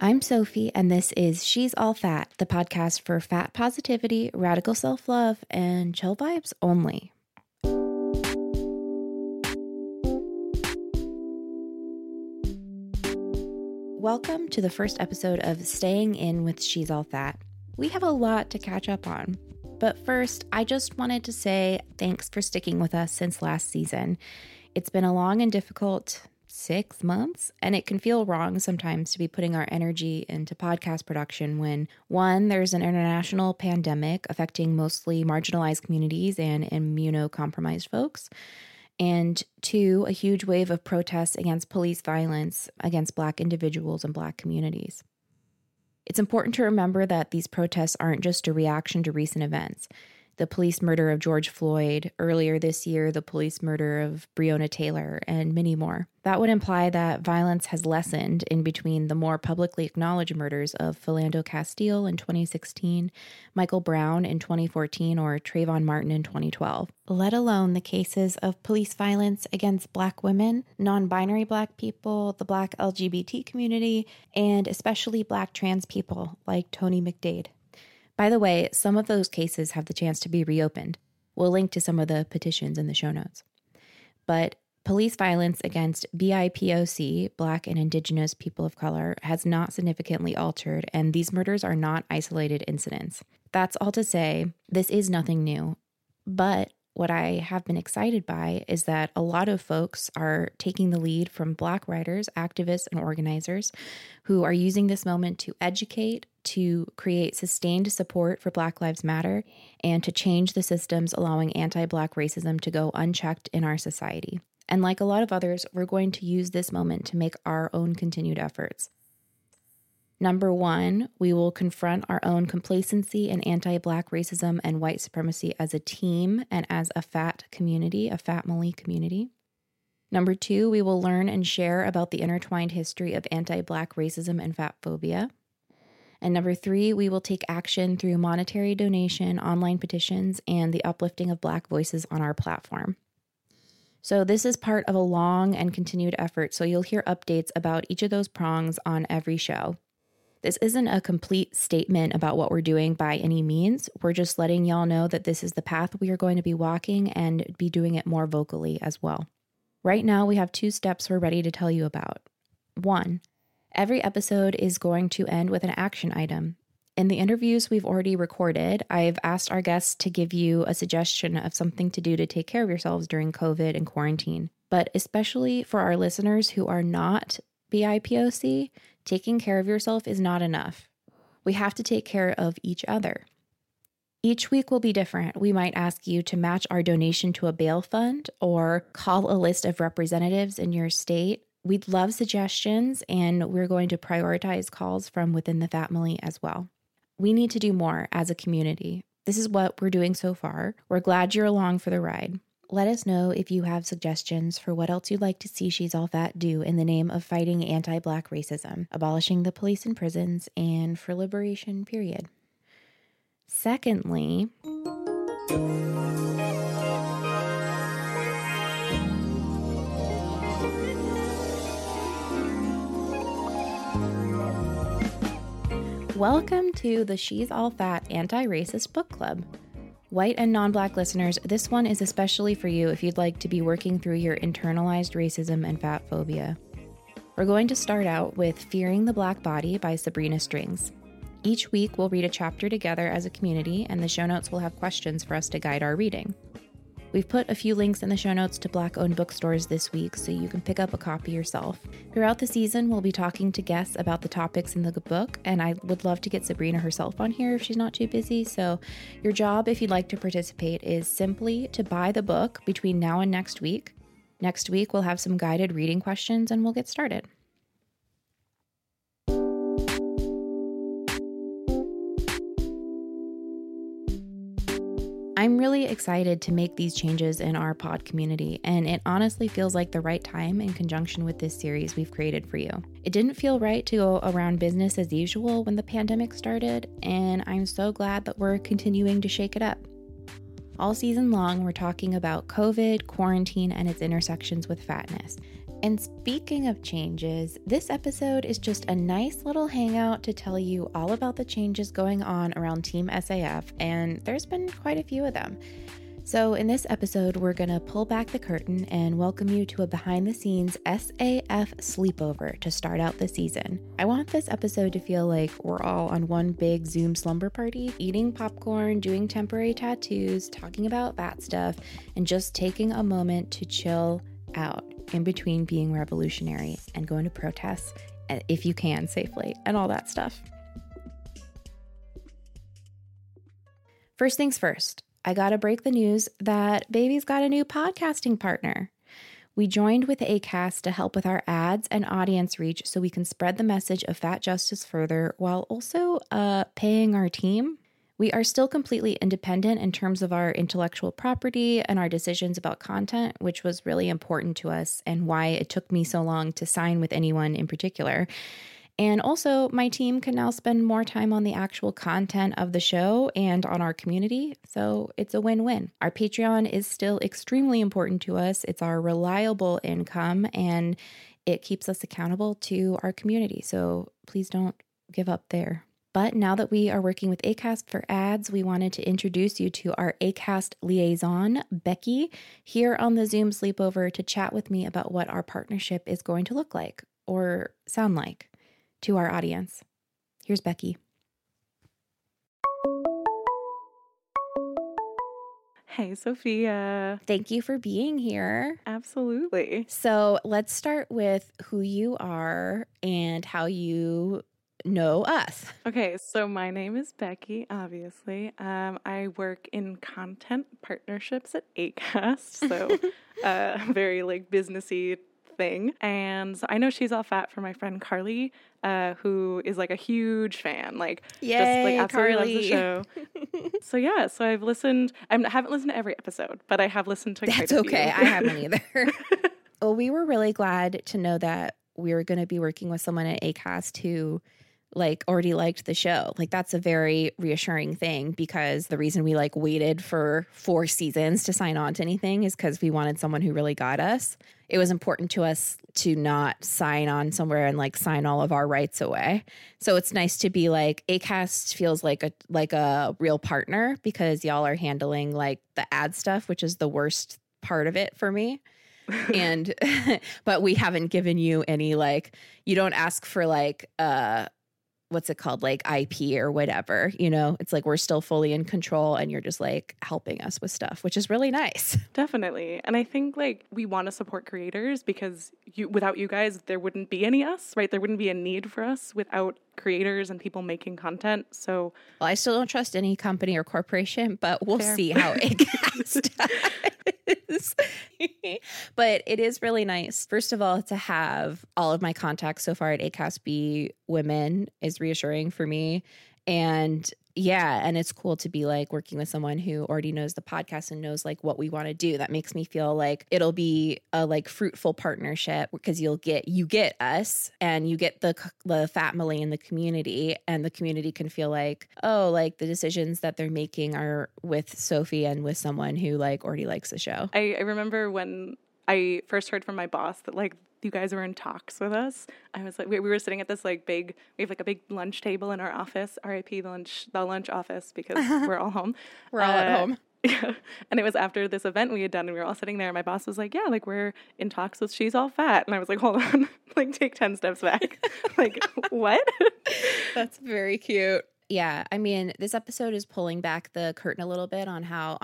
I'm Sophie, and this is She's All Fat, the podcast for fat positivity, radical self-love, and chill vibes only. Welcome to the first episode of Staying In with She's All Fat. We have a lot to catch up on. But first, I just wanted to say thanks for sticking with us since last season. It's been a long and difficult 6 months, and it can feel wrong sometimes to be putting our energy into podcast production when, one, there's an international pandemic affecting mostly marginalized communities and immunocompromised folks, and two, a huge wave of protests against police violence against Black individuals and Black communities. It's important to remember that these protests aren't just a reaction to recent events. The police murder of George Floyd, earlier this year, the police murder of Breonna Taylor, and many more. That would imply that violence has lessened in between the more publicly acknowledged murders of Philando Castile in 2016, Michael Brown in 2014, or Trayvon Martin in 2012, let alone the cases of police violence against Black women, non-binary Black people, the Black LGBT community, and especially Black trans people like Tony McDade. By the way, some of those cases have the chance to be reopened. We'll link to some of the petitions in the show notes. But police violence against BIPOC, Black and Indigenous people of color, has not significantly altered, and these murders are not isolated incidents. That's all to say, this is nothing new. But what I have been excited by is that a lot of folks are taking the lead from Black writers, activists, and organizers who are using this moment to educate, to create sustained support for Black Lives Matter, and to change the systems allowing anti-Black racism to go unchecked in our society. And like a lot of others, we're going to use this moment to make our own continued efforts. Number one, we will confront our own complacency and anti-Black racism and white supremacy as a team and as a fat community, a fat-mally community. Number two, we will learn and share about the intertwined history of anti-Black racism and fat phobia. And number three, we will take action through monetary donation, online petitions, and the uplifting of Black voices on our platform. So this is part of a long and continued effort, so you'll hear updates about each of those prongs on every show. This isn't a complete statement about what we're doing by any means. We're just letting y'all know that this is the path we are going to be walking and be doing it more vocally as well. Right now, we have 2 steps we're ready to tell you about. 1, every episode is going to end with an action item. In the interviews we've already recorded, I've asked our guests to give you a suggestion of something to do to take care of yourselves during COVID and quarantine. But especially for our listeners who are not BIPOC, taking care of yourself is not enough. We have to take care of each other. Each week will be different. We might ask you to match our donation to a bail fund or call a list of representatives in your state. We'd love suggestions, and we're going to prioritize calls from within the family as well. We need to do more as a community. This is what we're doing so far. We're glad you're along for the ride. Let us know if you have suggestions for what else you'd like to see She's All Fat do in the name of fighting anti-Black racism, abolishing the police and prisons, and for liberation, period. Secondly, welcome to the She's All Fat Anti-Racist Book Club. White and non-Black listeners, this one is especially for you if you'd like to be working through your internalized racism and fat phobia. We're going to start out with Fearing the Black Body by Sabrina Strings. Each week, we'll read a chapter together as a community, and the show notes will have questions for us to guide our reading. We've put a few links in the show notes to Black-owned bookstores this week, so you can pick up a copy yourself. Throughout the season, we'll be talking to guests about the topics in the book, and I would love to get Sabrina herself on here if she's not too busy. So your job, if you'd like to participate, is simply to buy the book between now and next week. Next week, we'll have some guided reading questions, and we'll get started. I'm really excited to make these changes in our pod community, and it honestly feels like the right time in conjunction with this series we've created for you. It didn't feel right to go around business as usual when the pandemic started, and I'm so glad that we're continuing to shake it up. All season long, we're talking about COVID, quarantine, and its intersections with fatness. And speaking of changes, this episode is just a nice little hangout to tell you all about the changes going on around Team SAF, and there's been quite a few of them. So in this episode, we're going to pull back the curtain and welcome you to a behind-the-scenes SAF sleepover to start out the season. I want this episode to feel like we're all on one big Zoom slumber party, eating popcorn, doing temporary tattoos, talking about fat stuff, and just taking a moment to chill out in between being revolutionary and going to protests if you can safely and all that stuff. First things first, I gotta break the news that Baby's got a new podcasting partner. We joined with ACAST to help with our ads and audience reach so we can spread the message of fat justice further while also paying our team. We are still completely independent in terms of our intellectual property and our decisions about content, which was really important to us and why it took me so long to sign with anyone in particular. And also, my team can now spend more time on the actual content of the show and on our community, so it's a win-win. Our Patreon is still extremely important to us. It's our reliable income, and it keeps us accountable to our community, so please don't give up there. But now that we are working with ACAST for ads, we wanted to introduce you to our ACAST liaison, Becky, here on the Zoom sleepover to chat with me about what our partnership is going to look like or sound like to our audience. Here's Becky. Hey, Sophia. Thank you for being here. Absolutely. So let's start with who you are and how you know us. Okay, so my name is Becky, obviously. I work in content partnerships at ACAST, so very like businessy thing. And so I know she's all fat for my friend Carly, who is like a huge fan, like yay, just like absolutely Carly. Loves the show. So yeah, so I've listened. I haven't listened to every episode, but I have listened to. That's okay. I haven't either. Well, we were really glad to know that we were going to be working with someone at ACAST who like already liked the show. Like that's a very reassuring thing, because the reason we like waited for 4 seasons to sign on to anything is because we wanted someone who really got us. It was important to us to not sign on somewhere and like sign all of our rights away. So it's nice to be like ACAST feels like a real partner, because y'all are handling like the ad stuff, which is the worst part of it for me. And but we haven't given you any like, you don't ask for like what's it called? Like IP or whatever, you know, it's like, we're still fully in control and you're just like helping us with stuff, which is really nice. Definitely. And I think like we want to support creators, because without you guys, there wouldn't be any us, right? There wouldn't be a need for us without creators and people making content. So well, I still don't trust any company or corporation, but we'll fair. See how it gets does. But it is really nice, first of all, to have all of my contacts so far at ACAST be women is reassuring for me. And yeah, and it's cool to be like working with someone who already knows the podcast and knows like what we want to do. That makes me feel like it'll be a like fruitful partnership, because you get us and you get the fat Malay in the community, and the community can feel like, oh, like the decisions that they're making are with Sophie and with someone who like already likes the show. I remember when I first heard from my boss that like you guys were in talks with us. I was like, we were sitting at this like big, we have like a big lunch table in our office, RIP the lunch office, because we're all home. We're all at home. Yeah. And it was after this event we had done, and we were all sitting there, and my boss was like, yeah, like we're in talks with She's All Fat. And I was like, hold on, like take 10 steps back. Like, what? That's very cute. Yeah, I mean, this episode is pulling back the curtain a little bit on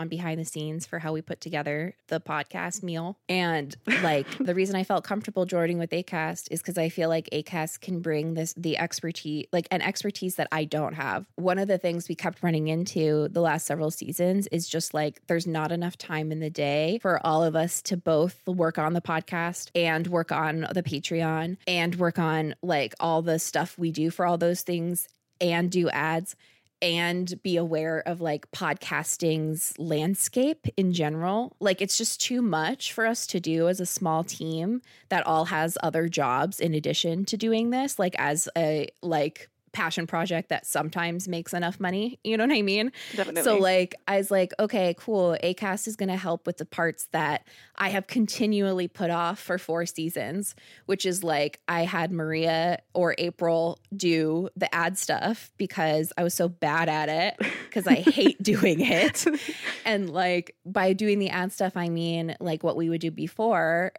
behind the scenes for how we put together the podcast meal. And like the reason I felt comfortable joining with ACAST is because I feel like ACAST can bring the expertise, like an expertise that I don't have. One of the things we kept running into the last several seasons is just like there's not enough time in the day for all of us to both work on the podcast and work on the Patreon and work on like all the stuff we do for all those things, and do ads and be aware of like podcasting's landscape in general. Like it's just too much for us to do as a small team that all has other jobs in addition to doing this, like as a like passion project that sometimes makes enough money. You know what I mean? Definitely. So like, I was like, okay, cool. ACAST is going to help with the parts that I have continually put off for 4 seasons, which is like, I had Maria or April do the ad stuff because I was so bad at it because I hate doing it. And like by doing the ad stuff, I mean like what we would do before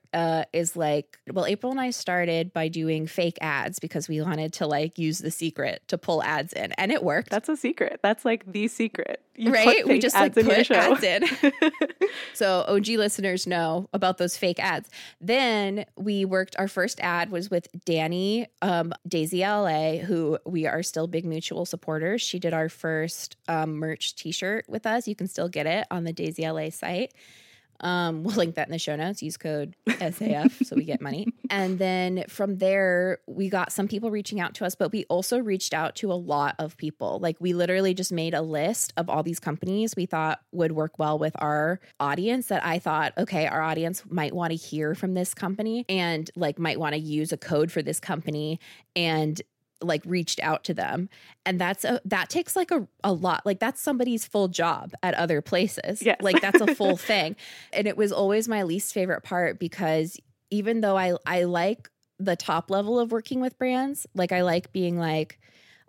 is like, well, April and I started by doing fake ads because we wanted to like use the secret to pull ads in, and it worked. That's a secret. That's like the secret. You right? We just like put ads in. So OG listeners know about those fake ads. Then we worked, our first ad was with Danny, Daisy LA, who we are still big mutual supporters. She did our first merch t-shirt with us. You can still get it on the Daisy LA site. We'll link that in the show notes. Use code SAF so we get money. And then from there, we got some people reaching out to us, but we also reached out to a lot of people. Like we literally just made a list of all these companies we thought would work well with our audience that I thought, okay, our audience might want to hear from this company and like might want to use a code for this company, and like reached out to them. And that takes like a lot, like that's somebody's full job at other places. Yes. Like that's a full thing. And it was always my least favorite part, because even though I like the top level of working with brands, like I like being like,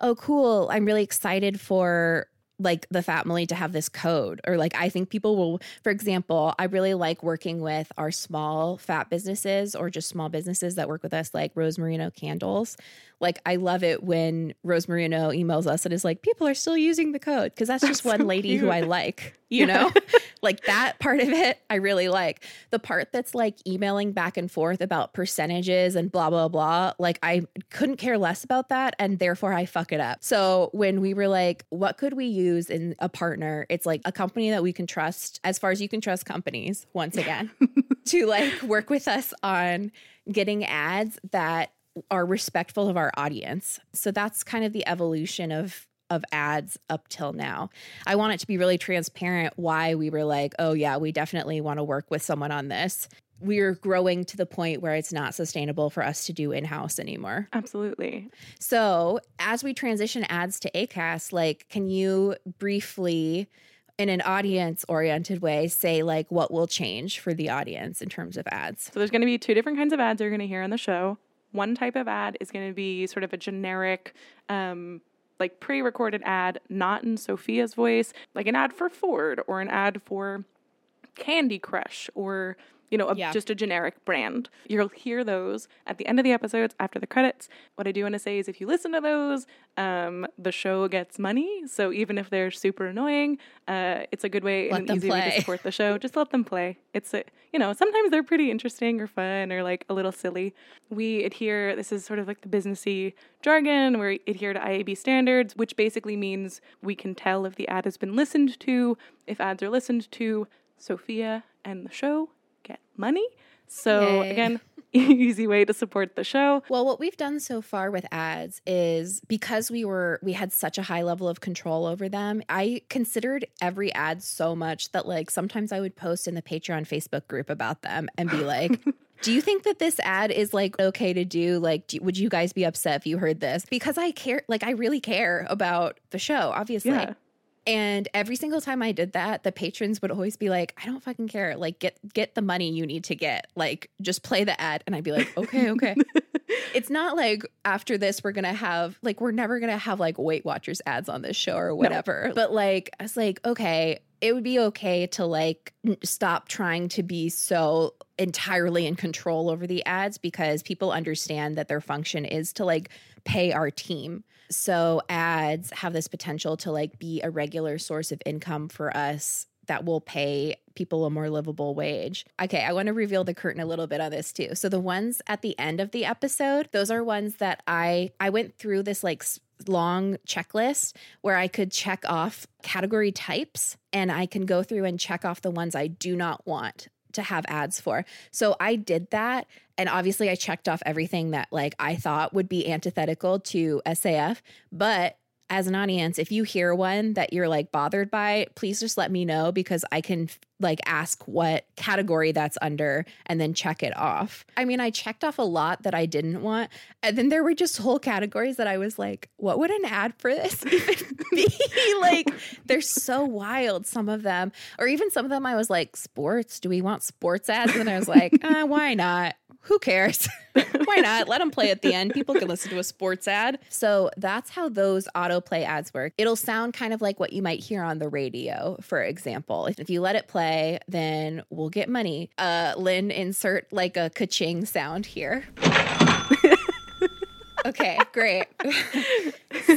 oh, cool, I'm really excited for like the family to have this code, or like I think people will, for example, I really like working with our small fat businesses or just small businesses that work with us, like Rose Marino Candles. Like I love it when Rose Marino emails us and is like, people are still using the code, because that's just one so lady cute. Who I like, you know, like that part of it. I really like the part that's like emailing back and forth about percentages and blah, blah, blah. Like I couldn't care less about that, and therefore I fuck it up. So when we were like, what could we use in a partner, it's like a company that we can trust, as far as you can trust companies, once again, to like work with us on getting ads that are respectful of our audience. So that's kind of the evolution of ads up till now. I want it to be really transparent why we were like, oh yeah, we definitely want to work with someone on this. We're growing to the point where it's not sustainable for us to do in-house anymore. Absolutely. So as we transition ads to ACAST, like, can you briefly, in an audience-oriented way, say like what will change for the audience in terms of ads? So there's going to be two different kinds of ads you're going to hear on the show. One type of ad is going to be sort of a generic, like pre-recorded ad, not in Sophia's voice, like an ad for Ford or an ad for Candy Crush or... you know, just a generic brand. You'll hear those at the end of the episodes after the credits. What I do want to say is if you listen to those, the show gets money. So even if they're super annoying, it's a good way and an easy way to support the show. Just let them play. It's, you know, sometimes they're pretty interesting or fun or like a little silly. We adhere, this is sort of like the businessy jargon, we adhere to IAB standards, which basically means we can tell if the ad has been listened to. If ads are listened to, Sophia and the show get money. So yay. Again, easy way to support the show. Well, what we've done so far with ads is because we had such a high level of control over them, I considered every ad so much that like sometimes I would post in the Patreon Facebook group about them and be like, do you think that this ad is like okay to do? Like, would you guys be upset if you heard this? Because I care, like I really care about the show, obviously. Yeah. And every single time I did that, the patrons would always be like, I don't fucking care. Like, get the money you need to get. Like, just play the ad. And I'd be like, okay. It's not like after this, we're going to have, like, we're never going to have, like, Weight Watchers ads on this show or whatever. No. But, like, I was like, okay, it would be okay to, like, stop trying to be so entirely in control over the ads, because people understand that their function is to, like, pay our team. So ads have this potential to, like, be a regular source of income for us that will pay people a more livable wage. Okay, I want to reveal the curtain a little bit on this too. So the ones at the end of the episode, those are ones that I went through this, like, long checklist where I could check off category types, and I can go through and check off the ones I do not want to have ads for. So I did that. And obviously I checked off everything that, like, I thought would be antithetical to SAF. But as an audience, if you hear one that you're, like, bothered by, please just let me know, because I can, like, ask what category that's under and then check it off. I mean, I checked off a lot that I didn't want. And then there were just whole categories that I was like, what would an ad for this even be? Like, they're so wild, some of them. Or even some of them I was like, sports? Do we want sports ads? And then I was like, why not? Who cares? Why not? Let them play at the end. People can listen to a sports ad. So that's how those autoplay ads work. It'll sound kind of like what you might hear on the radio, for example. If you let it play, then we'll get money. Lynn, insert, like, a ka-ching sound here. Okay, great.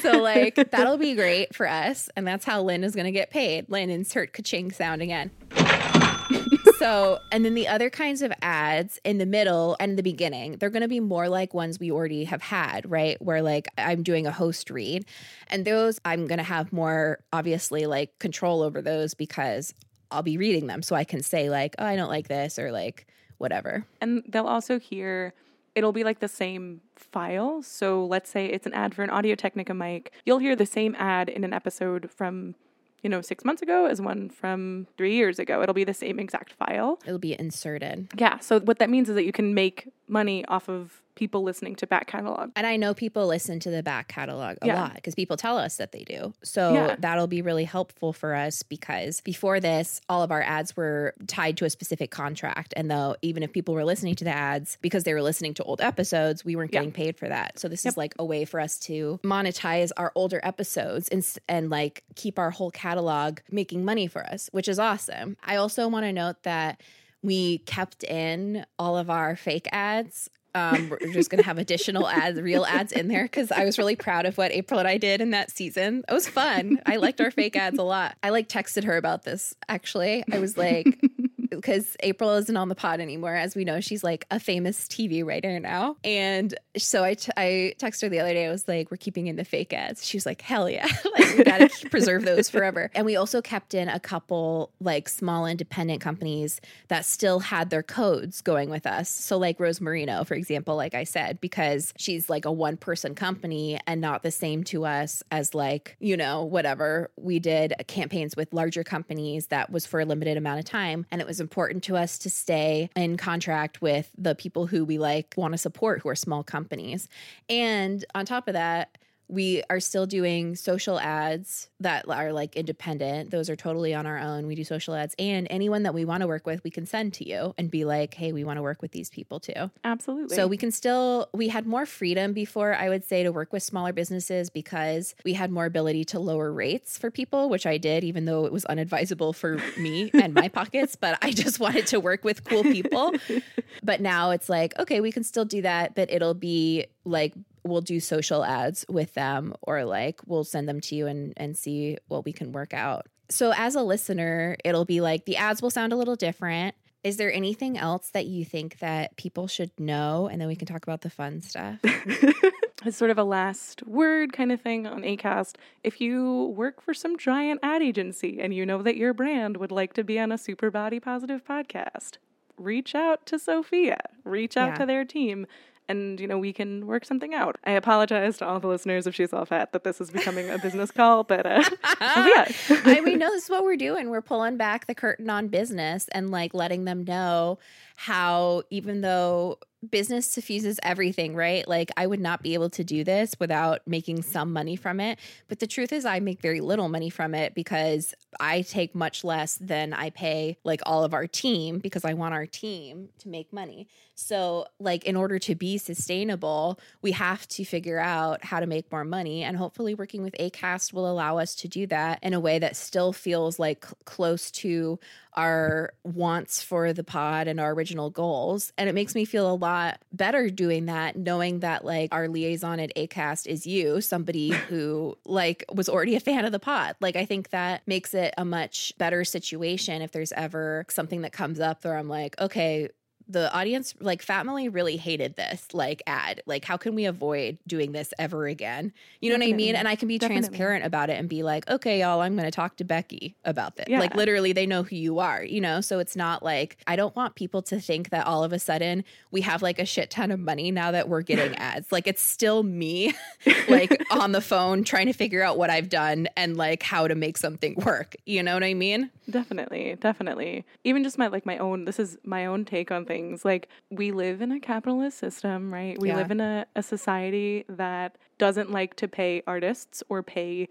So, like, that'll be great for us. And that's how Lynn is going to get paid. Lynn, insert ka-ching sound again. So, and then the other kinds of ads in the middle and the beginning, they're going to be more like ones we already have had, right? Where, like, I'm doing a host read, and those I'm going to have more, obviously, like, control over those, because I'll be reading them. So I can say, like, oh, I don't like this, or, like, whatever. And they'll also hear, it'll be like the same file. So let's say it's an ad for an Audio-Technica mic. You'll hear the same ad in an episode from, 6 months ago is one from 3 years ago. It'll be the same exact file. It'll be inserted. Yeah. So what that means is that you can make money off of people listening to back catalog. And I know people listen to the back catalog a lot, because people tell us that they do. So that'll be really helpful for us, because before this, all of our ads were tied to a specific contract. And though, even if people were listening to the ads because they were listening to old episodes, we weren't getting paid for that. So this is, like, a way for us to monetize our older episodes and like, keep our whole catalog making money for us, which is awesome. I also want to note that we kept in all of our fake ads. We're just going to have additional ads, real ads in there, because I was really proud of what April and I did in that season. It was fun. I liked our fake ads a lot. I, like, texted her about this, actually. I was like, because April isn't on the pod anymore. As we know, she's, like, a famous TV writer now. And so I texted her the other day. I was like, we're keeping in the fake ads. She was like, hell yeah. Like, we got to preserve those forever. And we also kept in a couple, like, small independent companies that still had their codes going with us. So, like, Rose Marino, for example, like I said, because she's, like, a one-person company and not the same to us as, like, whatever. We did campaigns with larger companies that was for a limited amount of time. And it was important to us to stay in contract with the people who we, like, want to support, who are small companies. And on top of that, we are still doing social ads that are, like, independent. Those are totally on our own. We do social ads, and anyone that we want to work with, we can send to you and be like, hey, we want to work with these people too. Absolutely. So we had more freedom before, I would say, to work with smaller businesses, because we had more ability to lower rates for people, which I did, even though it was unadvisable for me and my pockets, but I just wanted to work with cool people. But now it's like, okay, we can still do that, but it'll be like, we'll do social ads with them, or, like, we'll send them to you and see what we can work out. So as a listener, it'll be like, the ads will sound a little different. Is there anything else that you think that people should know? And then we can talk about the fun stuff. It's sort of a last word kind of thing on ACAST. If you work for some giant ad agency and you know that your brand would like to be on a super body positive podcast, reach out to Sophia, reach out to their team. And, we can work something out. I apologize to all the listeners if she's all fat that this is becoming a business call, but no, this is what we're doing. We're pulling back the curtain on business and, like, letting them know how, even though business suffuses everything, right? Like, I would not be able to do this without making some money from it. But the truth is I make very little money from it because I take much less than I pay like all of our team, because I want our team to make money. So like, in order to be sustainable, we have to figure out how to make more money. And hopefully working with ACAST will allow us to do that in a way that still feels like close to our wants for the pod and our original goals. And it makes me feel a lot better doing that, knowing that like our liaison at ACAST is you, somebody who like was already a fan of the pod. Like, I think that makes it a much better situation if there's ever something that comes up where I'm like, okay, the audience, like Fatmily really hated this, like ad, like how can we avoid doing this ever again? You know what I mean? And I can be transparent about it and be like, okay, y'all, I'm going to talk to Becky about this. Yeah. Like literally they know who you are, you know? So it's not like, I don't want people to think that all of a sudden we have like a shit ton of money now that we're getting ads. Like it's still me like on the phone trying to figure out what I've done and like how to make something work. You know what I mean? Definitely. Even just my own take on things. Like, we live in a capitalist system, right? We live in a society that doesn't like to pay artists or pay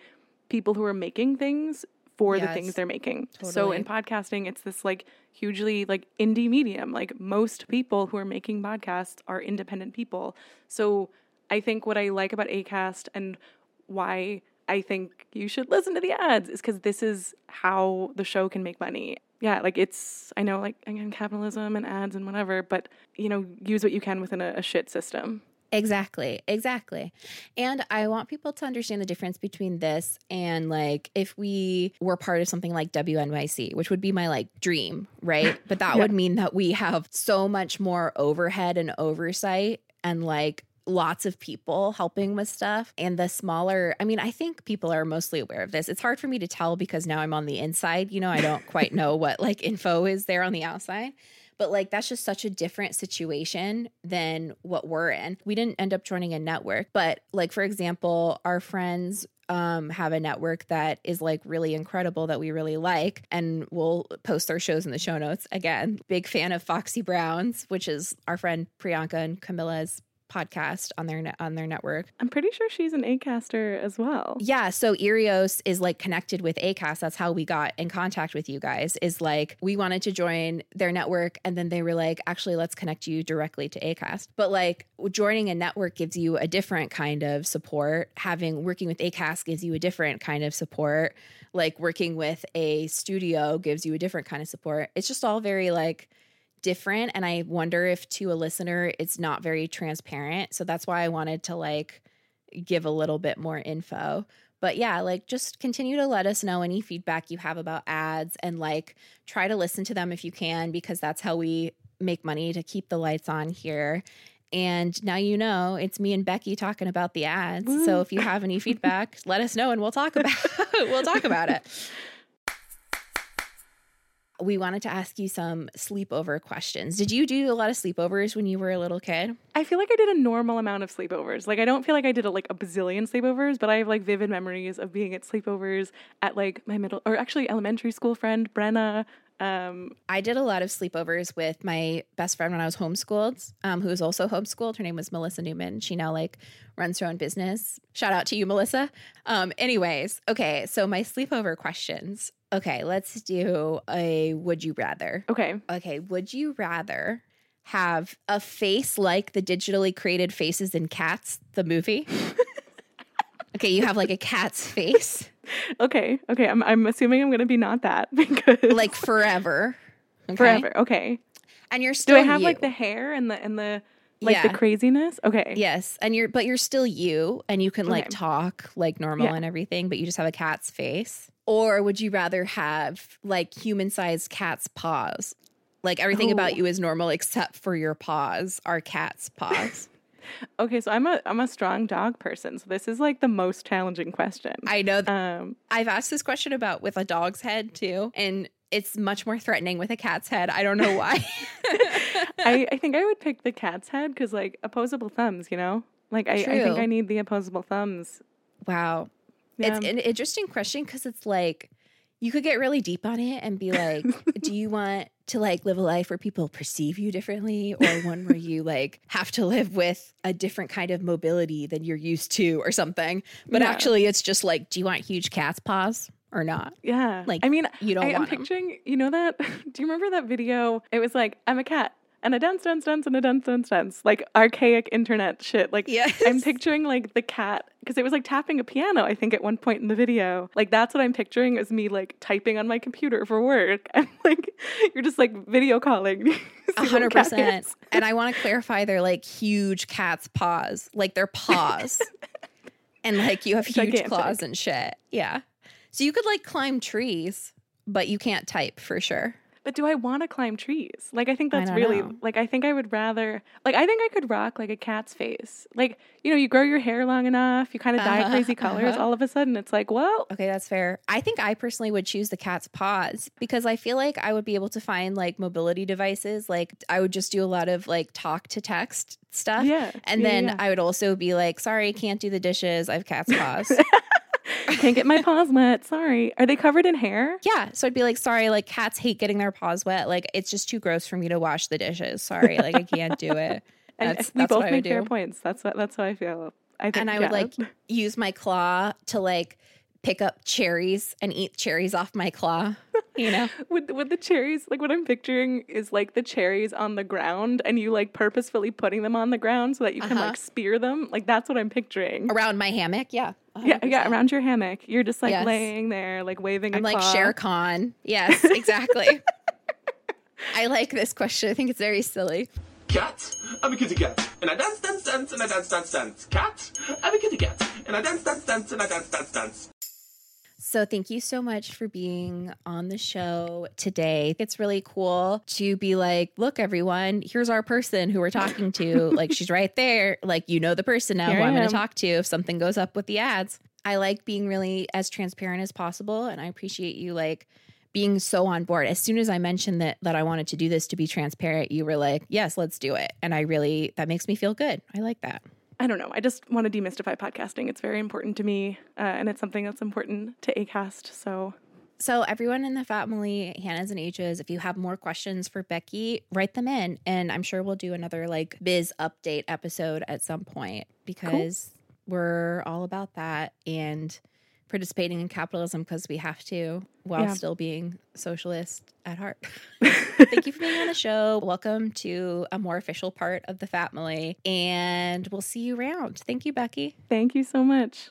people who are making things for the things they're making. Totally. So in podcasting, it's this like hugely like indie medium. Like most people who are making podcasts are independent people. So I think what I like about ACAST and why I think you should listen to the ads is because this is how the show can make money. Yeah, like it's, I know, like, again, capitalism and ads and whatever, but, you know, use what you can within a shit system. Exactly. And I want people to understand the difference between this and like if we were part of something like WNYC, which would be my like dream, right? But that would mean that we have so much more overhead and oversight and like lots of people helping with stuff. And the smaller, I mean, I think people are mostly aware of this. It's hard for me to tell because now I'm on the inside, you know, I don't quite know what like info is there on the outside. But like, that's just such a different situation than what we're in. We didn't end up joining a network, but like, for example, our friends have a network that is like really incredible that we really like, and we'll post their shows in the show notes. Again, big fan of Foxy Brown's, which is our friend Priyanka and Camilla's podcast on their network. I'm pretty sure she's an ACASTer as well. Yeah, so Erios is like connected with ACAST. That's how we got in contact with you guys, is like we wanted to join their network and then they were like, actually, let's connect you directly to ACAST. But like joining a network gives you a different kind of support. Working with ACAST gives you a different kind of support. Like working with a studio gives you a different kind of support. It's just all very like different, and I wonder if to a listener it's not very transparent. So that's why I wanted to like give a little bit more info. But yeah, like just continue to let us know any feedback you have about ads, and like try to listen to them if you can, because that's how we make money to keep the lights on here. And now you know it's me and Becky talking about the ads. Ooh. So if you have any feedback, let us know and we'll talk about it. We wanted to ask you some sleepover questions. Did you do a lot of sleepovers when you were a little kid? I feel like I did a normal amount of sleepovers. Like, I don't feel like I did a bazillion sleepovers, but I have like vivid memories of being at sleepovers at like my elementary school friend, Brenna. I did a lot of sleepovers with my best friend when I was homeschooled, who was also homeschooled. Her name was Melissa Newman. She now like runs her own business. Shout out to you, Melissa. Anyways, okay, so my sleepover questions. Okay, let's do a would you rather. Okay, would you rather have a face like the digitally created faces in Cats, the movie? Okay, you have like a cat's face. Okay, I'm assuming I'm going to be not that, because like forever. Okay? Forever, okay. And you're still you. Do I have you? Like the hair and the like the craziness? Okay. Yes, and you're still you, and you can like talk like normal and everything, but you just have a cat's face. Or would you rather have like human-sized cat's paws? Like everything about you is normal except for your paws are cat's paws. Okay, so I'm a strong dog person. So this is like the most challenging question. I know. I've asked this question about with a dog's head too, and it's much more threatening with a cat's head. I don't know why. I think I would pick the cat's head because like opposable thumbs, you know? Like I think I need the opposable thumbs. Wow. Yeah. It's an interesting question because it's like you could get really deep on it and be like, do you want to like live a life where people perceive you differently, or one where you like have to live with a different kind of mobility than you're used to or something. But yeah. Actually it's just like, do you want huge cat's paws? Or not. Yeah. Like, I mean, you don't want them. I'm picturing, you know that, do you remember that video? It was like, I'm a cat and a dance, dance, dance, and a dance, dance, dance. Like archaic internet shit. Like yes. I'm picturing like the cat, because it was like tapping a piano, I think at one point in the video. Like that's what I'm picturing is me like typing on my computer for work. And like, you're just like video calling. 100%. And I want to clarify, they're like huge cat's paws, like their paws. And like you have huge claws and shit. Yeah. So you could like climb trees, but you can't type for sure. But do I want to climb trees? Like, I think that's I think I would rather, like, I think I could rock like a cat's face. Like, you know, you grow your hair long enough, you kind of dye crazy colors. All of a sudden it's like, whoa. Okay, that's fair. I think I personally would choose the cat's paws because I feel like I would be able to find like mobility devices. Like I would just do a lot of like talk to text stuff. Yeah. And then I would also be like, sorry, can't do the dishes. I have cat's paws. Can't get my paws wet. Sorry. Are they covered in hair? Yeah. So I'd be like, sorry, like cats hate getting their paws wet. Like it's just too gross for me to wash the dishes. Sorry. Like I can't do it. We both make fair points. That's how I feel. I would like use my claw to like pick up cherries and eat cherries off my claw. You know, with the cherries, like what I'm picturing is like the cherries on the ground and you like purposefully putting them on the ground so that you can like spear them. Like that's what I'm picturing. Around my hammock. Yeah. 100%. Yeah. Around your hammock. You're just like laying there, like waving a claw. I'm like Shere Khan. Yes, exactly. I like this question. I think it's very silly. Cat, I'm a kitty cat, and I dance, dance, dance, and I dance, dance, dance. Cat, I'm a kitty cat, and I dance, dance, dance, and I dance, dance, dance. So thank you so much for being on the show today. It's really cool to be like, look, everyone, here's our person who we're talking to. Like, she's right there. Like, you know the person now who I'm going to talk to if something goes up with the ads. I like being really as transparent as possible, and I appreciate you like being so on board. As soon as I mentioned that I wanted to do this to be transparent, you were like, yes, let's do it. And that makes me feel good. I like that. I don't know. I just want to demystify podcasting. It's very important to me, and it's something that's important to ACAST. So everyone in the family, Hannah's and H's, if you have more questions for Becky, write them in, and I'm sure we'll do another like biz update episode at some point because we're all about that and participating in capitalism because we have to while still being socialist at heart. Thank you for being on the show. Welcome to a more official part of the family, and we'll see you around. Thank you, Becky. Thank you so much.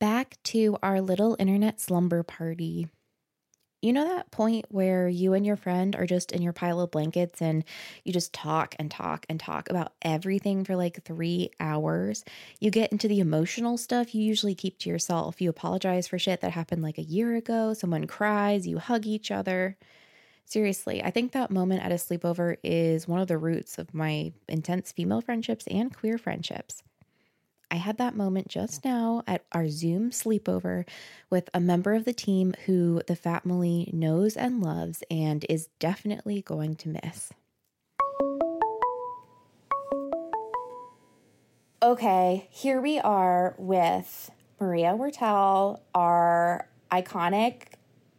Back to our little internet slumber party. You know that point where you and your friend are just in your pile of blankets and you just talk and talk and talk about everything for like 3 hours? You get into the emotional stuff you usually keep to yourself. You apologize for shit that happened like a year ago. Someone cries. You hug each other. Seriously, I think that moment at a sleepover is one of the roots of my intense female friendships and queer friendships. I had that moment just now at our Zoom sleepover with a member of the team who the family knows and loves and is definitely going to miss. Okay, here we are with Maria Wertel, our iconic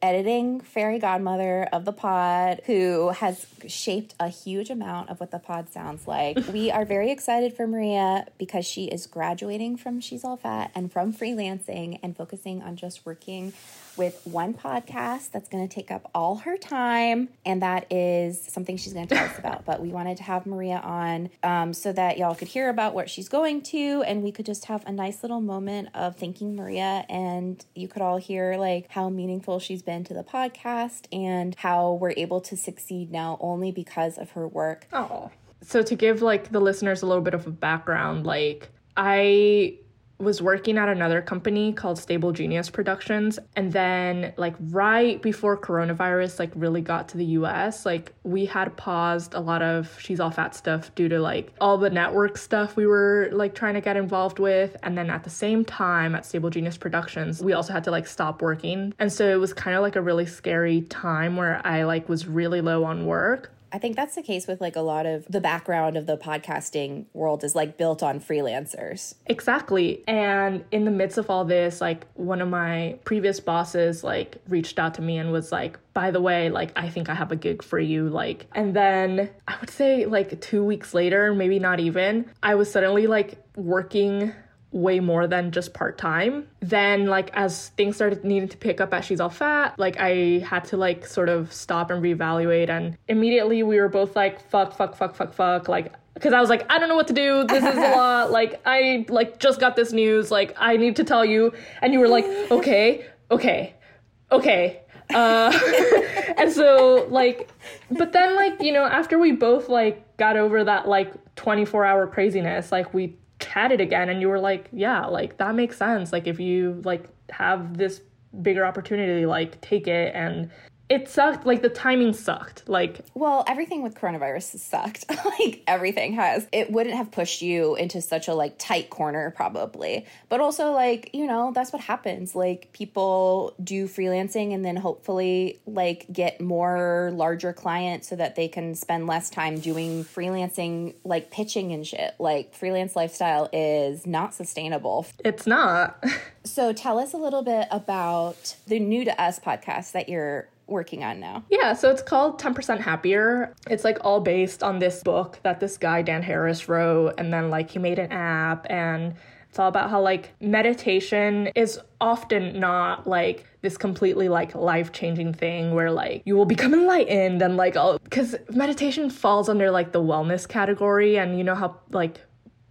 editing fairy godmother of the pod, who has shaped a huge amount of what the pod sounds like. We are very excited for Maria because she is graduating from She's All Fat and from freelancing and focusing on just working with one podcast that's going to take up all her time, and that is something she's going to tell us about. But we wanted to have Maria on so that y'all could hear about what she's going to, and we could just have a nice little moment of thanking Maria, and you could all hear like how meaningful she's been to the podcast and how we're able to succeed now only because of her work. Oh, so to give like the listeners a little bit of a background, like I was working at another company called Stable Genius Productions. And then like right before coronavirus like really got to the US, like we had paused a lot of She's All Fat stuff due to like all the network stuff we were like trying to get involved with. And then at the same time at Stable Genius Productions, we also had to like stop working. And so it was kind of like a really scary time where I like was really low on work. I think that's the case with like a lot of the background of the podcasting world is like built on freelancers. Exactly. And in the midst of all this, like one of my previous bosses like reached out to me and was like, by the way, like, I think I have a gig for you. Like, and then I would say like 2 weeks later, maybe not even, I was suddenly like working way more than just part-time. Then like as things started needing to pick up at She's All Fat, like I had to like sort of stop and reevaluate, and immediately we were both like fuck, like, because I was like, I don't know what to do, this is a lot, like I like just got this news, like I need to tell you. And you were like, okay. And so like, but then like, you know, after we both like got over that like 24-hour craziness, like we chatted again and you were like, yeah, like that makes sense, like if you like have this bigger opportunity, like take it. And it sucked, like the timing sucked, like, well, everything with coronavirus sucked. Like everything has. It wouldn't have pushed you into such a like tight corner probably, but also like, you know, that's what happens, like people do freelancing and then hopefully like get more larger clients so that they can spend less time doing freelancing, like pitching and shit. Like freelance lifestyle is not sustainable. It's not. So tell us a little bit about the New to Us podcast that you're working on now. Yeah, so it's called 10 Percent Happier. It's like all based on this book that this guy Dan Harris wrote, and then like he made an app, and it's all about how like meditation is often not like this completely like life-changing thing where like you will become enlightened and like all, because meditation falls under like the wellness category, and you know how like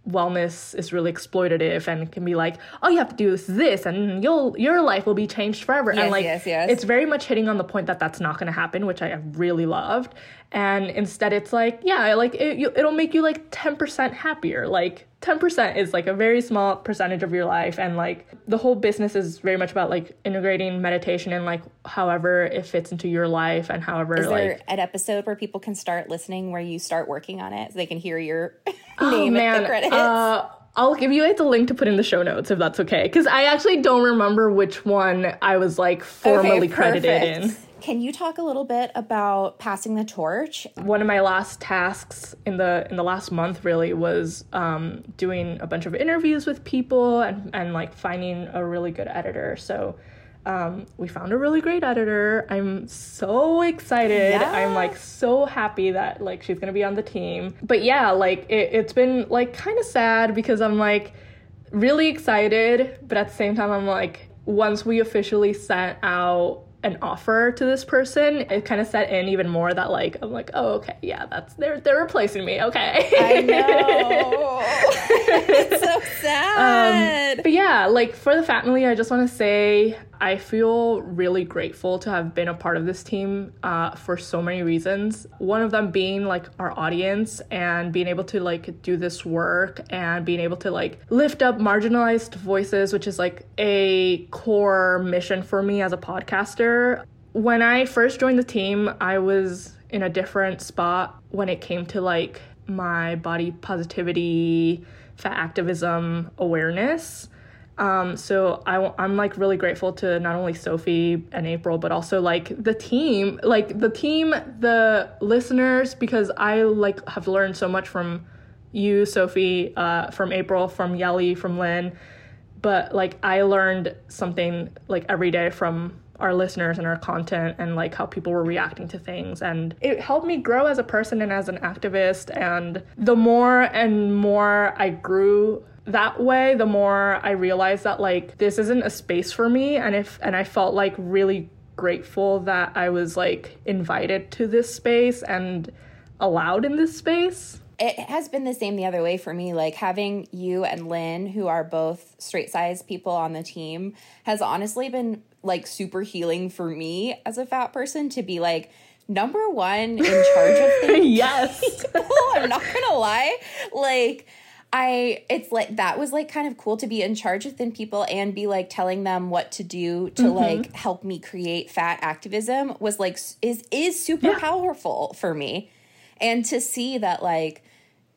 wellness is really exploitative and can be like, all you have to do is this and your life will be changed forever. Yes, and like, yes. It's very much hitting on the point that that's not going to happen, which I really loved. And instead it's like, yeah, like it'll make you like 10% happier. Like 10% is like a very small percentage of your life. And like the whole business is very much about like integrating meditation and like however it fits into your life and however. Is there like an episode where people can start listening where you start working on it so they can hear your name at the credits? I'll give you guys a link to put in the show notes if that's okay. Because I actually don't remember which one I was like formally credited in. Can you talk a little bit about passing the torch? One of my last tasks in the last month really was doing a bunch of interviews with people and like finding a really good editor. So we found a really great editor. I'm so excited. Yeah. I'm like so happy that like she's going to be on the team. But yeah, like it's been like kind of sad because I'm like really excited. But at the same time, I'm like, once we officially sent out an offer to this person, it kind of set in even more that like I'm like, oh okay, yeah, that's they're replacing me. Okay. I know. It's so sad. But yeah, like for the family, I just want to say I feel really grateful to have been a part of this team for so many reasons. One of them being like our audience and being able to like do this work and being able to like lift up marginalized voices, which is like a core mission for me as a podcaster. When I first joined the team, I was in a different spot when it came to like my body positivity, fat activism awareness. So I'm like really grateful to not only Sophie and April, but also like the team, the listeners, because I like have learned so much from you, Sophie, from April, from Yelly, from Lynn. But like I learned something like every day from our listeners and our content and like how people were reacting to things. And it helped me grow as a person and as an activist. And the more and more I grew that way, the more I realized that like this isn't a space for me. And I felt like really grateful that I was like invited to this space and allowed in this space. It has been the same the other way for me. Like having you and Lynn, who are both straight size people on the team, has honestly been like super healing for me as a fat person to be like number one in charge of things. Yes. I'm not gonna lie. Like it's like that was like kind of cool to be in charge of thin people and be like telling them what to do to like help me create fat activism was like is super powerful for me. And to see that like,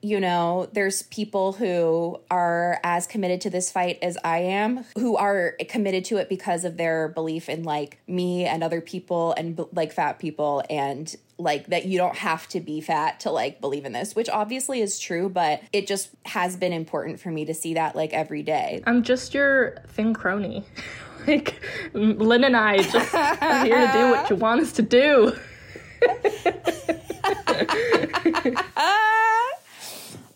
you know, there's people who are as committed to this fight as I am, who are committed to it because of their belief in like me and other people and like fat people, and like that you don't have to be fat to like believe in this, which obviously is true, but it just has been important for me to see that like every day. I'm just your thin crony. Like Lynn and I just are here to do what you want us to do.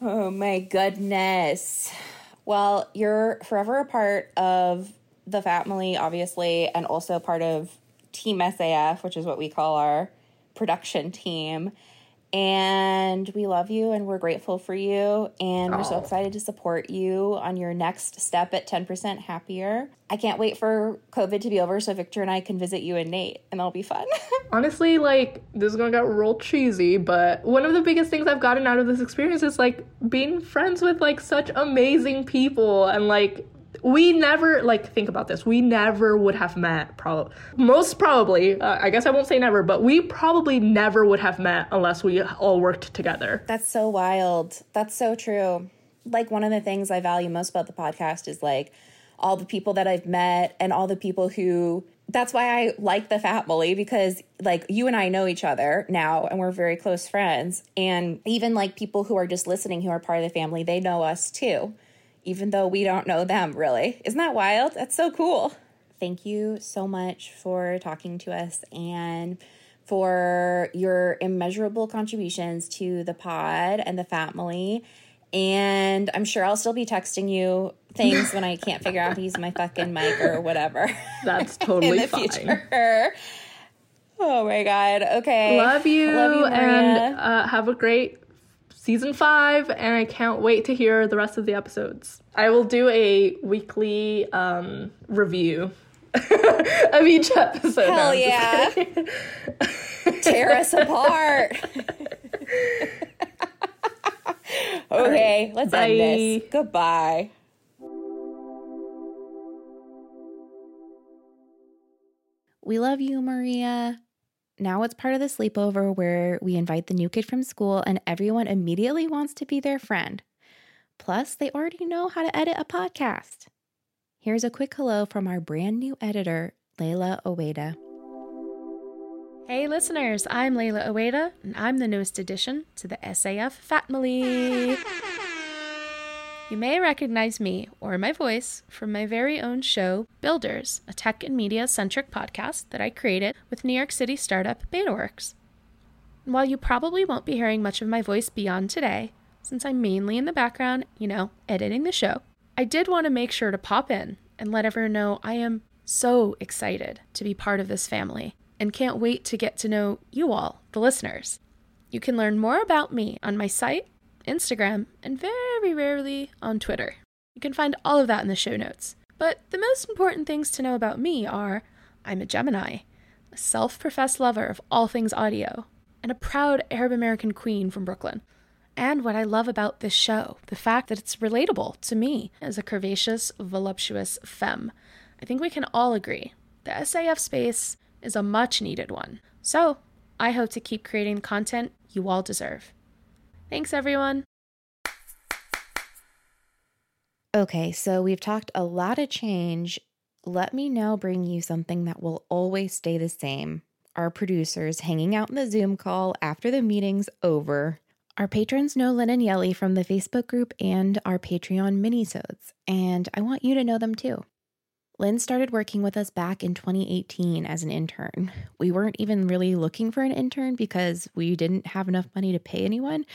Oh my goodness. Well, you're forever a part of the Fatmily, obviously, and also part of Team SAF, which is what we call our production team, and we love you and we're grateful for you, and we're so excited to support you on your next step at 10% Happier. I can't wait for COVID to be over so Victor and I can visit you and Nate, and that'll be fun. Honestly, like, this is gonna get real cheesy, but one of the biggest things I've gotten out of this experience is like being friends with like such amazing people, and like we never, like, think about this. We never would have met, most probably, I guess I won't say never, but we probably never would have met unless we all worked together. That's so wild. That's so true. Like, one of the things I value most about the podcast is, like, all the people that I've met and all the people who... That's why I like the Fatmily, because, like, you and I know each other now, and we're very close friends. And even, like, people who are just listening who are part of the family, they know us, too, even though we don't know them, really. Isn't that wild? That's so cool. Thank you so much for talking to us and for your immeasurable contributions to the pod and the Fatmily. And I'm sure I'll still be texting you things when I can't figure out how to use my fucking mic or whatever. That's totally in the fine. Future. Oh, my God. Okay. Love you. Love you, Maria. And have a great Season 5, and I can't wait to hear the rest of the episodes. I will do a weekly review of each episode. Hell no, yeah. Tear us apart. Okay, right, let's end this. Goodbye. We love you, Maria. Now it's part of the sleepover where we invite the new kid from school and everyone immediately wants to be their friend. Plus, they already know how to edit a podcast. Here's a quick hello from our brand new editor, Layla Oweida. Hey listeners, I'm Layla Oweida, and I'm the newest addition to the SAF Fatmily. You may recognize me or my voice from my very own show, Builders, a tech and media-centric podcast that I created with New York City startup Betaworks. And while you probably won't be hearing much of my voice beyond today, since I'm mainly in the background, you know, editing the show, I did want to make sure to pop in and let everyone know I am so excited to be part of this family and can't wait to get to know you all, the listeners. You can learn more about me on my site, Instagram, and very rarely on Twitter. You can find all of that in the show notes. But the most important things to know about me are I'm a Gemini, a self-professed lover of all things audio, and a proud Arab American queen from Brooklyn. And what I love about this show, the fact that it's relatable to me as a curvaceous, voluptuous femme. I think we can all agree the SAF space is a much-needed one. So I hope to keep creating the content you all deserve. Thanks, everyone. Okay, so we've talked a lot of change. Let me now bring you something that will always stay the same. Our producers hanging out in the Zoom call after the meeting's over. Our patrons know Lynn and Yelly from the Facebook group and our Patreon minisodes, and I want you to know them too. Lynn started working with us back in 2018 as an intern. We weren't even really looking for an intern because we didn't have enough money to pay anyone,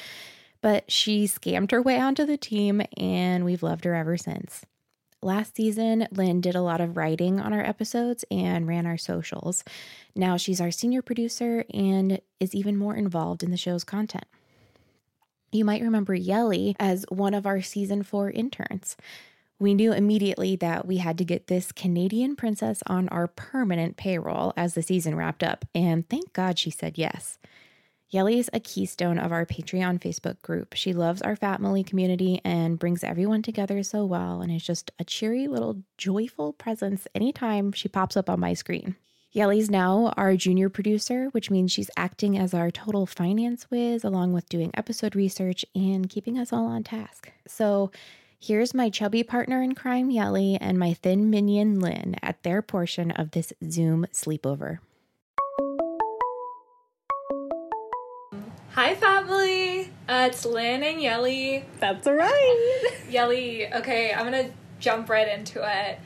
but she scammed her way onto the team and we've loved her ever since. Last season, Lynn did a lot of writing on our episodes and ran our socials. Now she's our senior producer and is even more involved in the show's content. You might remember Yelly as one of our season 4 interns. We knew immediately that we had to get this Canadian princess on our permanent payroll as the season wrapped up, and thank God she said yes. Yelly's a keystone of our Patreon Facebook group. She loves our family community and brings everyone together so well, and is just a cheery little joyful presence anytime she pops up on my screen. Yelly's now our junior producer, which means she's acting as our total finance whiz, along with doing episode research and keeping us all on task. So here's my chubby partner in crime, Yelly, and my thin minion, Lynn, at their portion of this Zoom sleepover. Hi, family. It's Lynn and Yelly. That's right. Yelly, okay, I'm going to jump right into it.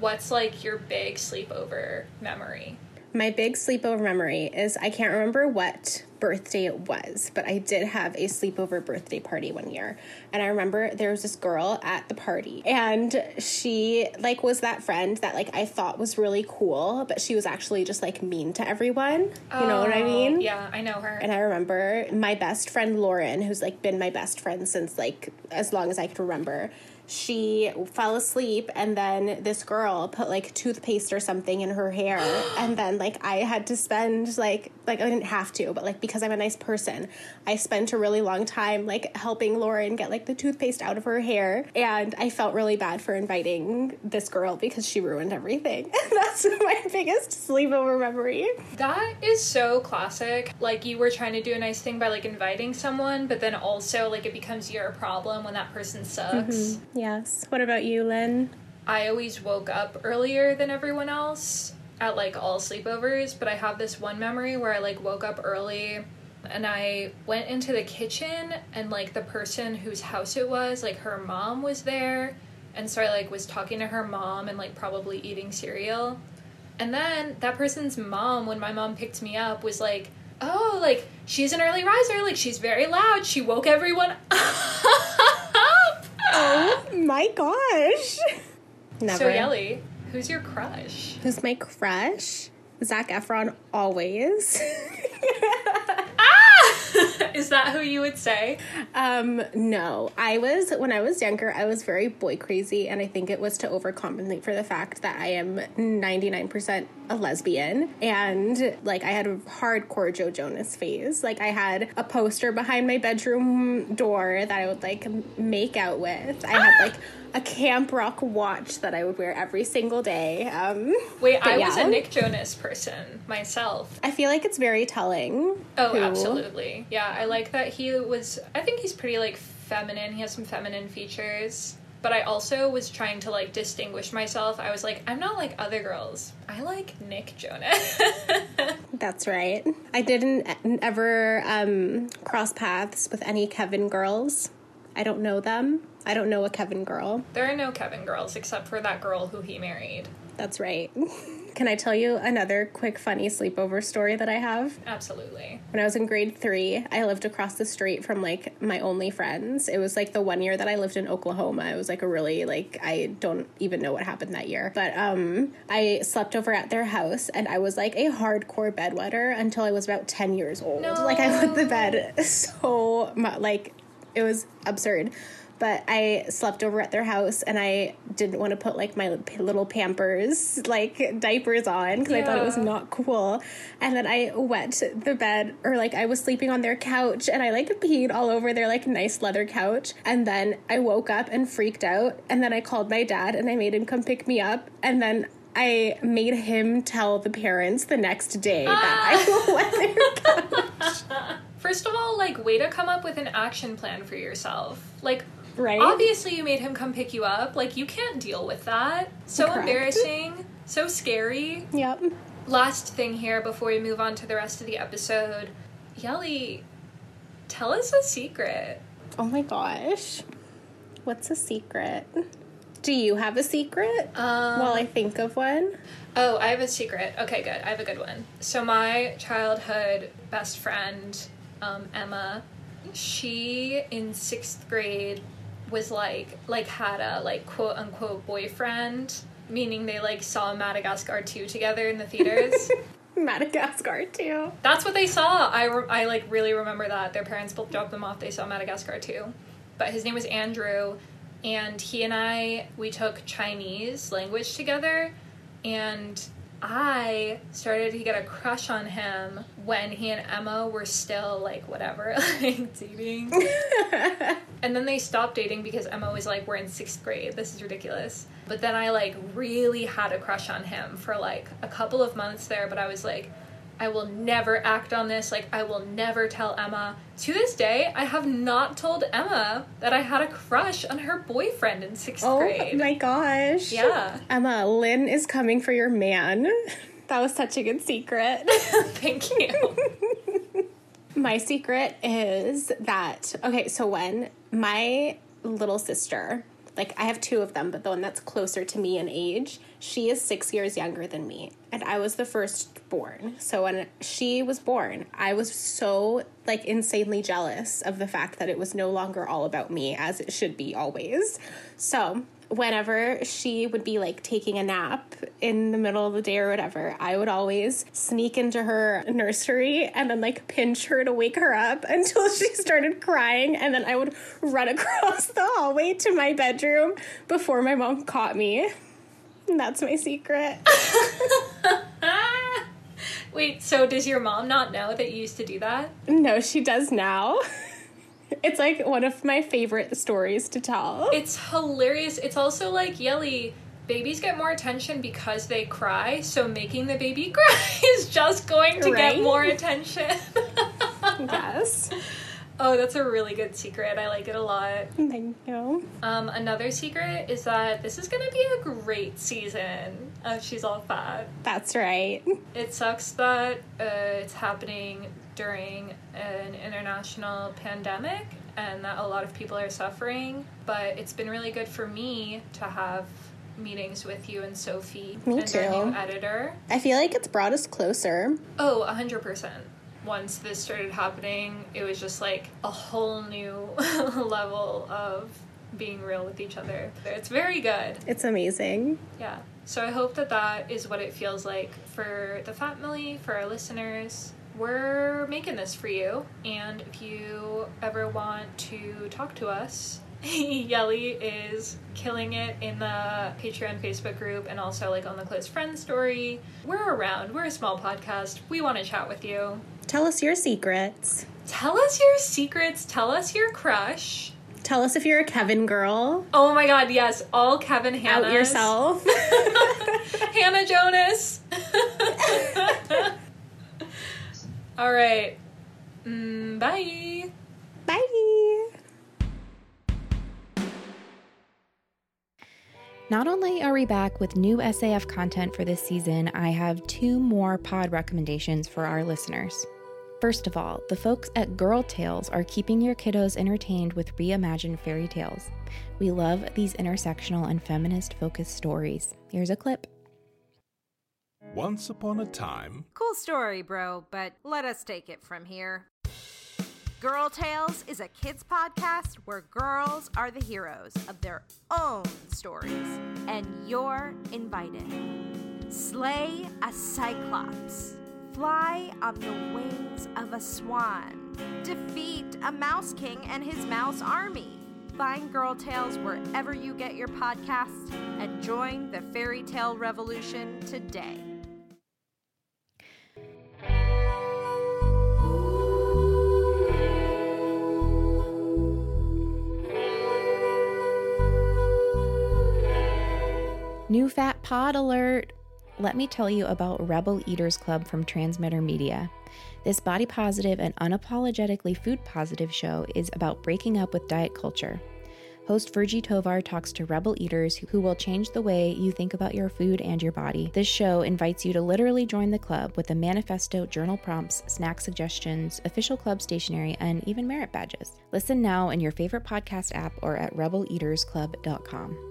What's like your big sleepover memory? My big sleepover memory is I can't remember what birthday it was, but I did have a sleepover birthday party one year. And I remember there was this girl at the party and she like was that friend that like I thought was really cool, but she was actually just like mean to everyone. Oh, you know what I mean? Yeah, I know her. And I remember my best friend, Lauren, who's like been my best friend since like as long as I could remember. She fell asleep and then this girl put like toothpaste or something in her hair and then like I had to spend like I didn't have to, but like because I'm a nice person, I spent a really long time like helping Lauren get like the toothpaste out of her hair, and I felt really bad for inviting this girl because she ruined everything. And that's my biggest sleepover memory. That is so classic. Like you were trying to do a nice thing by like inviting someone, but then also like it becomes your problem when that person sucks. Mm-hmm. Yes. What about you, Lynn? I always woke up earlier than everyone else at, like, all sleepovers, but I have this one memory where I, like, woke up early and I went into the kitchen and, like, the person whose house it was, like, her mom was there, and so I, like, was talking to her mom and, like, probably eating cereal. And then that person's mom, when my mom picked me up, was like, oh, like, she's an early riser, like, she's very loud, she woke everyone up. Oh my gosh. Never. So Yelly, who's your crush? Who's my crush? Zac Efron, always. Is that who you would say? No. When I was younger, I was very boy crazy, and I think it was to overcompensate for the fact that I am 99% a lesbian, and, like, I had a hardcore Joe Jonas phase. Like, I had a poster behind my bedroom door that I would, like, make out with. I had, like, a Camp Rock watch that I would wear every single day. I was a Nick Jonas person myself. I feel like it's very telling. Oh, absolutely. Yeah, I like that I think he's pretty, like, feminine. He has some feminine features. But I also was trying to, like, distinguish myself. I was like, I'm not like other girls. I like Nick Jonas. That's right. I didn't ever cross paths with any Kevin girls. I don't know them. I don't know a Kevin girl. There are no Kevin girls except for that girl who he married. That's right. Can I tell you another quick, funny sleepover story that I have? Absolutely. When I was in grade 3, I lived across the street from, like, my only friends. It was, like, the one year that I lived in Oklahoma. It was, like, a really, like, I don't even know what happened that year. But I slept over at their house, and I was, like, a hardcore bedwetter until I was about 10 years old. No. Like, I wet the bed so much. Like, it was absurd. But I slept over at their house, and I didn't want to put, like, my little Pampers, like, diapers on, because I thought it was not cool. And then I wet the bed, or, like, I was sleeping on their couch, and I, like, peed all over their, like, nice leather couch. And then I woke up and freaked out, and then I called my dad, and I made him come pick me up, and then I made him tell the parents the next day that I wet their couch. First of all, like, way to come up with an action plan for yourself. Like, right? Obviously you made him come pick you up. Like, you can't deal with that. So correct. Embarrassing. So scary. Yep. Last thing here before we move on to the rest of the episode. Yelly, tell us a secret. Oh my gosh. What's a secret? Do you have a secret? While I think of one. Oh, I have a secret. Okay, good. I have a good one. So my childhood best friend... Emma, she in 6th grade was like had a like quote unquote boyfriend, meaning they like saw Madagascar 2 together in the theaters. Madagascar 2. That's what they saw. I like really remember that. Their parents both dropped them off. They saw Madagascar 2. But his name was Andrew, and he and I, we took Chinese language together, and I started to get a crush on him when he and Emma were still, like, whatever, like, dating. And then they stopped dating because Emma was like, we're in 6th grade. This is ridiculous. But then I, like, really had a crush on him for, like, a couple of months there. But I was like, I will never act on this. Like, I will never tell Emma. To this day, I have not told Emma that I had a crush on her boyfriend in 6th grade. Oh, my gosh. Yeah. Emma, Lynn is coming for your man. That was such a good secret. Thank you. My secret is that, okay, so when my little sister, like, I have two of them, but the one that's closer to me in age, she is 6 years younger than me, and I was the firstborn. So when she was born, I was so, like, insanely jealous of the fact that it was no longer all about me, as it should be always. So whenever she would be, like, taking a nap in the middle of the day or whatever, I would always sneak into her nursery and then, like, pinch her to wake her up until she started crying, and then I would run across the hallway to my bedroom before my mom caught me. And that's my secret. Wait, so does your mom not know that you used to do that? No, she does now. It's, like, one of my favorite stories to tell. It's hilarious. It's also, like, Yelly, babies get more attention because they cry, so making the baby cry is just going to get more attention. Yes. Oh, that's a really good secret. I like it a lot. Thank you. Another secret is that this is going to be a great season of She's All Fat. That's right. It sucks that it's happening during an international pandemic and that a lot of people are suffering, but it's been really good for me to have meetings with you and Sophie and our new editor. I feel like it's brought us closer. Oh, 100%. Once this started happening, it was just like a whole new level of being real with each other. It's very good. It's amazing. Yeah. So I hope that that is what it feels like for the family, for our listeners. We're making this for you. And if you ever want to talk to us, Yelly is killing it in the Patreon Facebook group and also like on the Close Friends story. We're around. We're a small podcast. We want to chat with you. Tell us your secrets. Tell us your secrets. Tell us your crush. Tell us if you're a Kevin girl. Oh my god, yes. All Kevin Hannahs. Out yourself. Hannah Jonas. All right. Bye. Bye. Not only are we back with new SAF content for this season, I have 2 more pod recommendations for our listeners. First of all, the folks at Girl Tales are keeping your kiddos entertained with reimagined fairy tales. We love these intersectional and feminist-focused stories. Here's a clip. Once upon a time... Cool story, bro, but let us take it from here. Girl Tales is a kids podcast where girls are the heroes of their own stories, and you're invited. Slay a cyclops. Fly on the wings of a swan. Defeat a mouse king and his mouse army. Find Girl Tales wherever you get your podcasts and join the fairy tale revolution today. New Fat Pod alert! Let me tell you about Rebel Eaters Club from Transmitter Media. This body positive and unapologetically food positive show is about breaking up with diet culture. Host Virgie Tovar talks to Rebel Eaters who will change the way you think about your food and your body. This show invites you to literally join the club with a manifesto, journal prompts, snack suggestions, official club stationery, and even merit badges. Listen now in your favorite podcast app or at rebeleatersclub.com.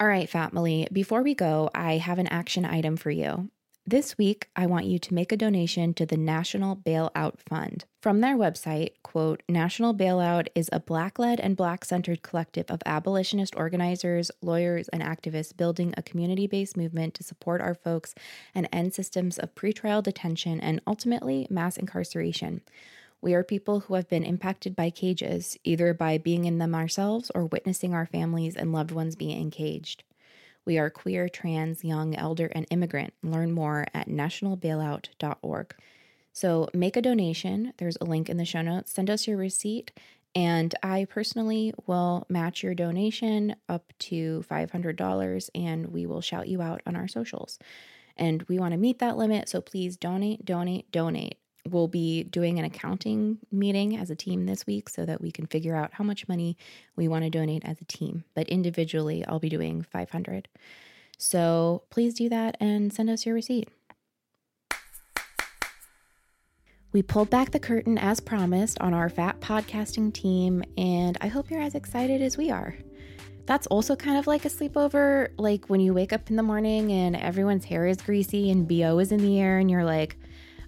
All right, family, before we go, I have an action item for you. This week, I want you to make a donation to the National Bailout Fund. From their website, quote, National Bailout is a Black-led and Black-centered collective of abolitionist organizers, lawyers, and activists building a community-based movement to support our folks and end systems of pretrial detention and ultimately mass incarceration. We are people who have been impacted by cages, either by being in them ourselves or witnessing our families and loved ones being encaged. We are queer, trans, young, elder, and immigrant. Learn more at nationalbailout.org. So make a donation. There's a link in the show notes. Send us your receipt, and I personally will match your donation up to $500, and we will shout you out on our socials. And we want to meet that limit, so please donate. We'll be doing an accounting meeting as a team this week so that we can figure out how much money we want to donate as a team. But individually, I'll be doing $500. So please do that and send us your receipt. We pulled back the curtain as promised on our fat podcasting team, and I hope you're as excited as we are. That's also kind of like a sleepover, like when you wake up in the morning and everyone's hair is greasy and BO is in the air and you're like,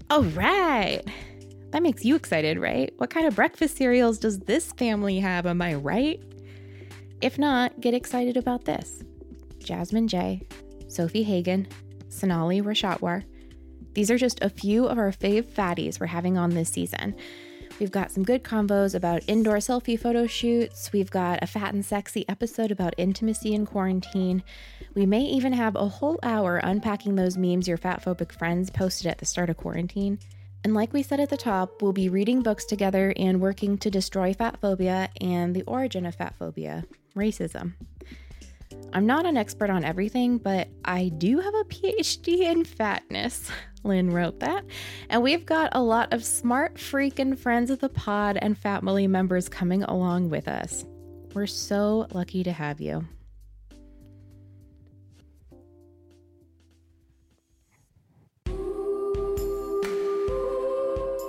all right, that makes you excited, right? What kind of breakfast cereals does this family have, am I right? If not, get excited about this. Jasmine Jay, Sophie Hagen, Sonali Rashatwar. These are just a few of our fave fatties we're having on this season. We've got some good convos about indoor selfie photo shoots. We've got a fat and sexy episode about intimacy in quarantine. We may even have a whole hour unpacking those memes your fatphobic friends posted at the start of quarantine. And like we said at the top, we'll be reading books together and working to destroy fat phobia and the origin of fat phobia, racism. I'm not an expert on everything, but I do have a PhD in fatness. Lynn wrote that. And we've got a lot of smart freaking friends of the pod and family members coming along with us. We're so lucky to have you.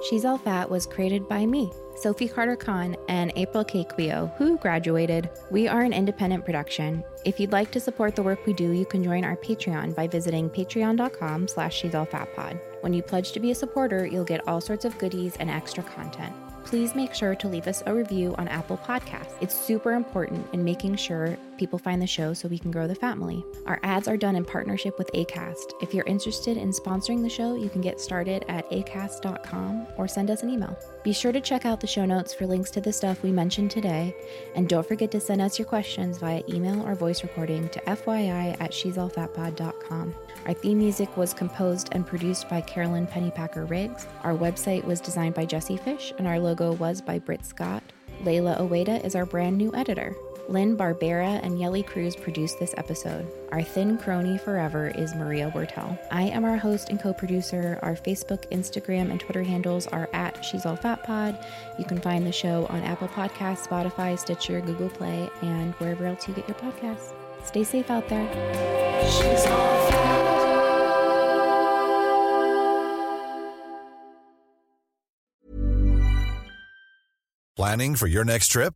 She's All Fat was created by me, Sophie Carter Khan, and April K. Quio, who graduated. We are an independent production. If you'd like to support the work we do, you can join our Patreon by visiting patreon.com/she'sallfatpod. When you pledge to be a supporter, you'll get all sorts of goodies and extra content. Please make sure to leave us a review on Apple Podcasts. It's super important in making sure people find the show so we can grow the family. Our ads are done in partnership with ACAST. If you're interested in sponsoring the show, you can get started at acast.com or send us an email. Be sure to check out the show notes for links to the stuff we mentioned today. And don't forget to send us your questions via email or voice recording to fyi@she'sallfatpod.com. Our theme music was composed and produced by Carolyn Pennypacker Riggs. Our website was designed by Jesse Fish, and our logo was by Brit Scott. Layla Oweida is our brand new editor. Lynn Barbera and Yelly Cruz produced this episode. Our thin crony forever is Maria Wertel. I am our host and co-producer. Our Facebook, Instagram, and Twitter handles are at She's All Fat Pod. You can find the show on Apple Podcasts, Spotify, Stitcher, Google Play, and wherever else you get your podcasts. Stay safe out there. She's all fat. Planning for your next trip?